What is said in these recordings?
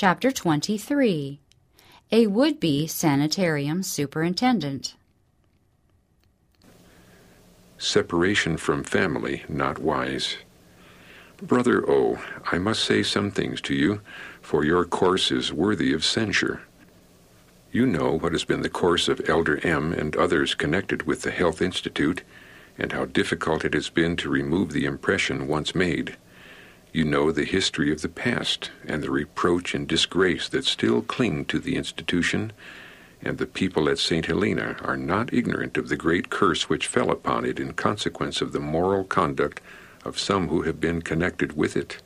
Chapter 23. A would-be sanitarium superintendent. Separation from family not wise. Brother O., I must say some things to you, for your course is worthy of censure. You know what has been the course of Elder M. and others connected with the Health Institute, and how difficult it has been to remove the impression once made. You know the history of the past and the reproach and disgrace that still cling to the institution, and the people at St. Helena are not ignorant of the great curse which fell upon it in consequence of the moral conduct of some who have been connected with it.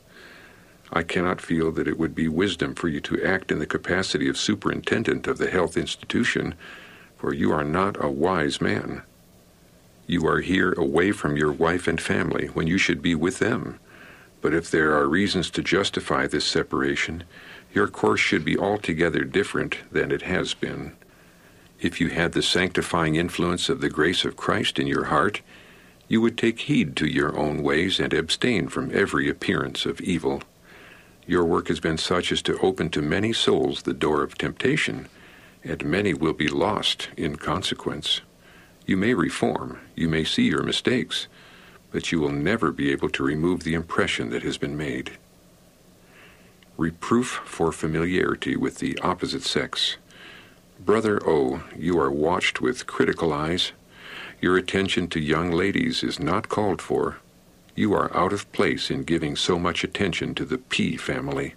I cannot feel that it would be wisdom for you to act in the capacity of superintendent of the health institution, for you are not a wise man. You are here away from your wife and family when you should be with them. But if there are reasons to justify this separation, your course should be altogether different than it has been. If you had the sanctifying influence of the grace of Christ in your heart, you would take heed to your own ways and abstain from every appearance of evil. Your work has been such as to open to many souls the door of temptation, and many will be lost in consequence. You may reform, you may see your mistakes, but you will never be able to remove the impression that has been made. Reproof for familiarity with the opposite sex. Brother O., you are watched with critical eyes. Your attention to young ladies is not called for. You are out of place in giving so much attention to the P family.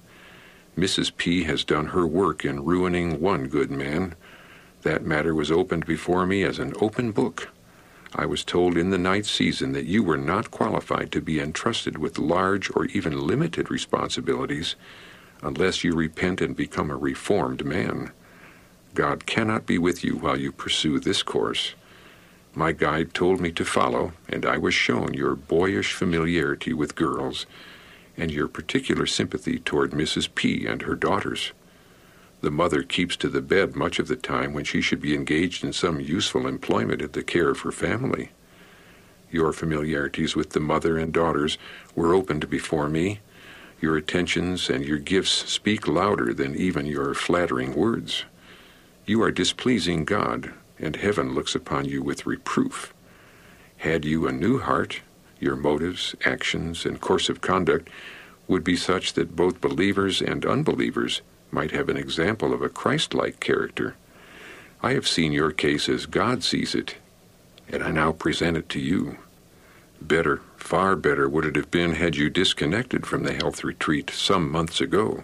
Mrs. P. has done her work in ruining one good man. That matter was opened before me as an open book. I was told in the night season that you were not qualified to be entrusted with large or even limited responsibilities unless you repent and become a reformed man. God cannot be with you while you pursue this course. My guide told me to follow, and I was shown your boyish familiarity with girls and your particular sympathy toward Mrs. P. and her daughters. The mother keeps to the bed much of the time when she should be engaged in some useful employment at the care of her family. Your familiarities with the mother and daughters were opened before me. Your attentions and your gifts speak louder than even your flattering words. You are displeasing God, and heaven looks upon you with reproof. Had you a new heart, your motives, actions, and course of conduct would be such that both believers and unbelievers might have an example of a Christ-like character. I have seen your case as God sees it, and I now present it to you. Better, far better would it have been had you disconnected from the health retreat some months ago.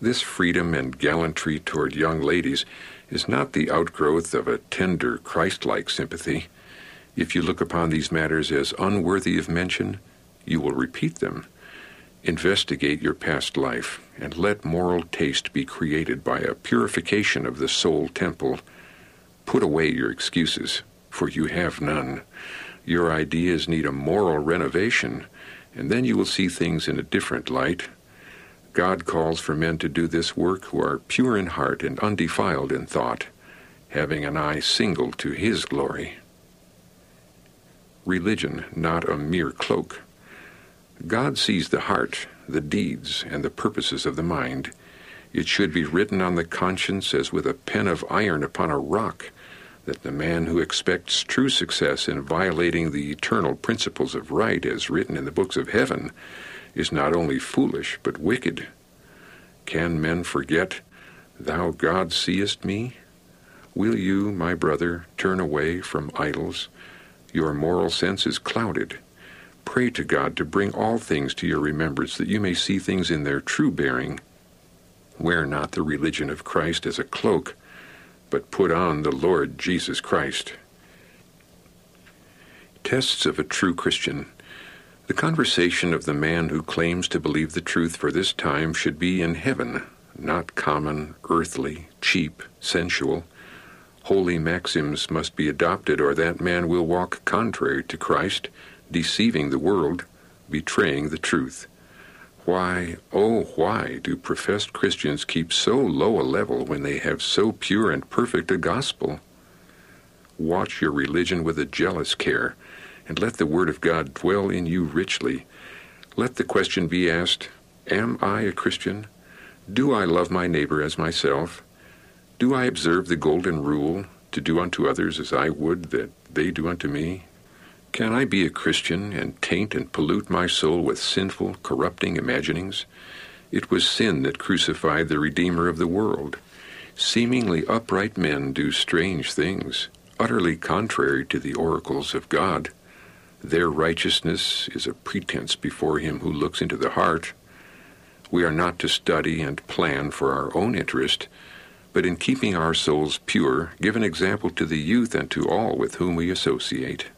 This freedom and gallantry toward young ladies is not the outgrowth of a tender, Christ-like sympathy. If you look upon these matters as unworthy of mention, you will repeat them. Investigate your past life, and let moral taste be created by a purification of the soul temple. Put away your excuses, for you have none. Your ideas need a moral renovation, and then you will see things in a different light. God calls for men to do this work who are pure in heart and undefiled in thought, having an eye single to His glory. Religion, not a mere cloak. God sees the heart, the deeds, and the purposes of the mind. It should be written on the conscience as with a pen of iron upon a rock, that the man who expects true success in violating the eternal principles of right as written in the books of heaven is not only foolish but wicked. Can men forget, "Thou God seest me"? Will you, my brother, turn away from idols? Your moral sense is clouded. Pray to God to bring all things to your remembrance, that you may see things in their true bearing. Wear not the religion of Christ as a cloak, but put on the Lord Jesus Christ. Tests of a true Christian. The conversation of the man who claims to believe the truth for this time should be in heaven, not common, earthly, cheap, sensual. Holy maxims must be adopted, or that man will walk contrary to Christ, deceiving the world, betraying the truth. Why, oh why, do professed Christians keep so low a level when they have so pure and perfect a gospel? Watch your religion with a jealous care, and let the word of God dwell in you richly. Let the question be asked, "Am I a Christian? Do I love my neighbor as myself? Do I observe the golden rule, to do unto others as I would that they do unto me? Can I be a Christian and taint and pollute my soul with sinful, corrupting imaginings? It was sin that crucified the Redeemer of the world. Seemingly upright men do strange things, utterly contrary to the oracles of God. Their righteousness is a pretense before him who looks into the heart. We are not to study and plan for our own interest, but in keeping our souls pure, give an example to the youth and to all with whom we associate.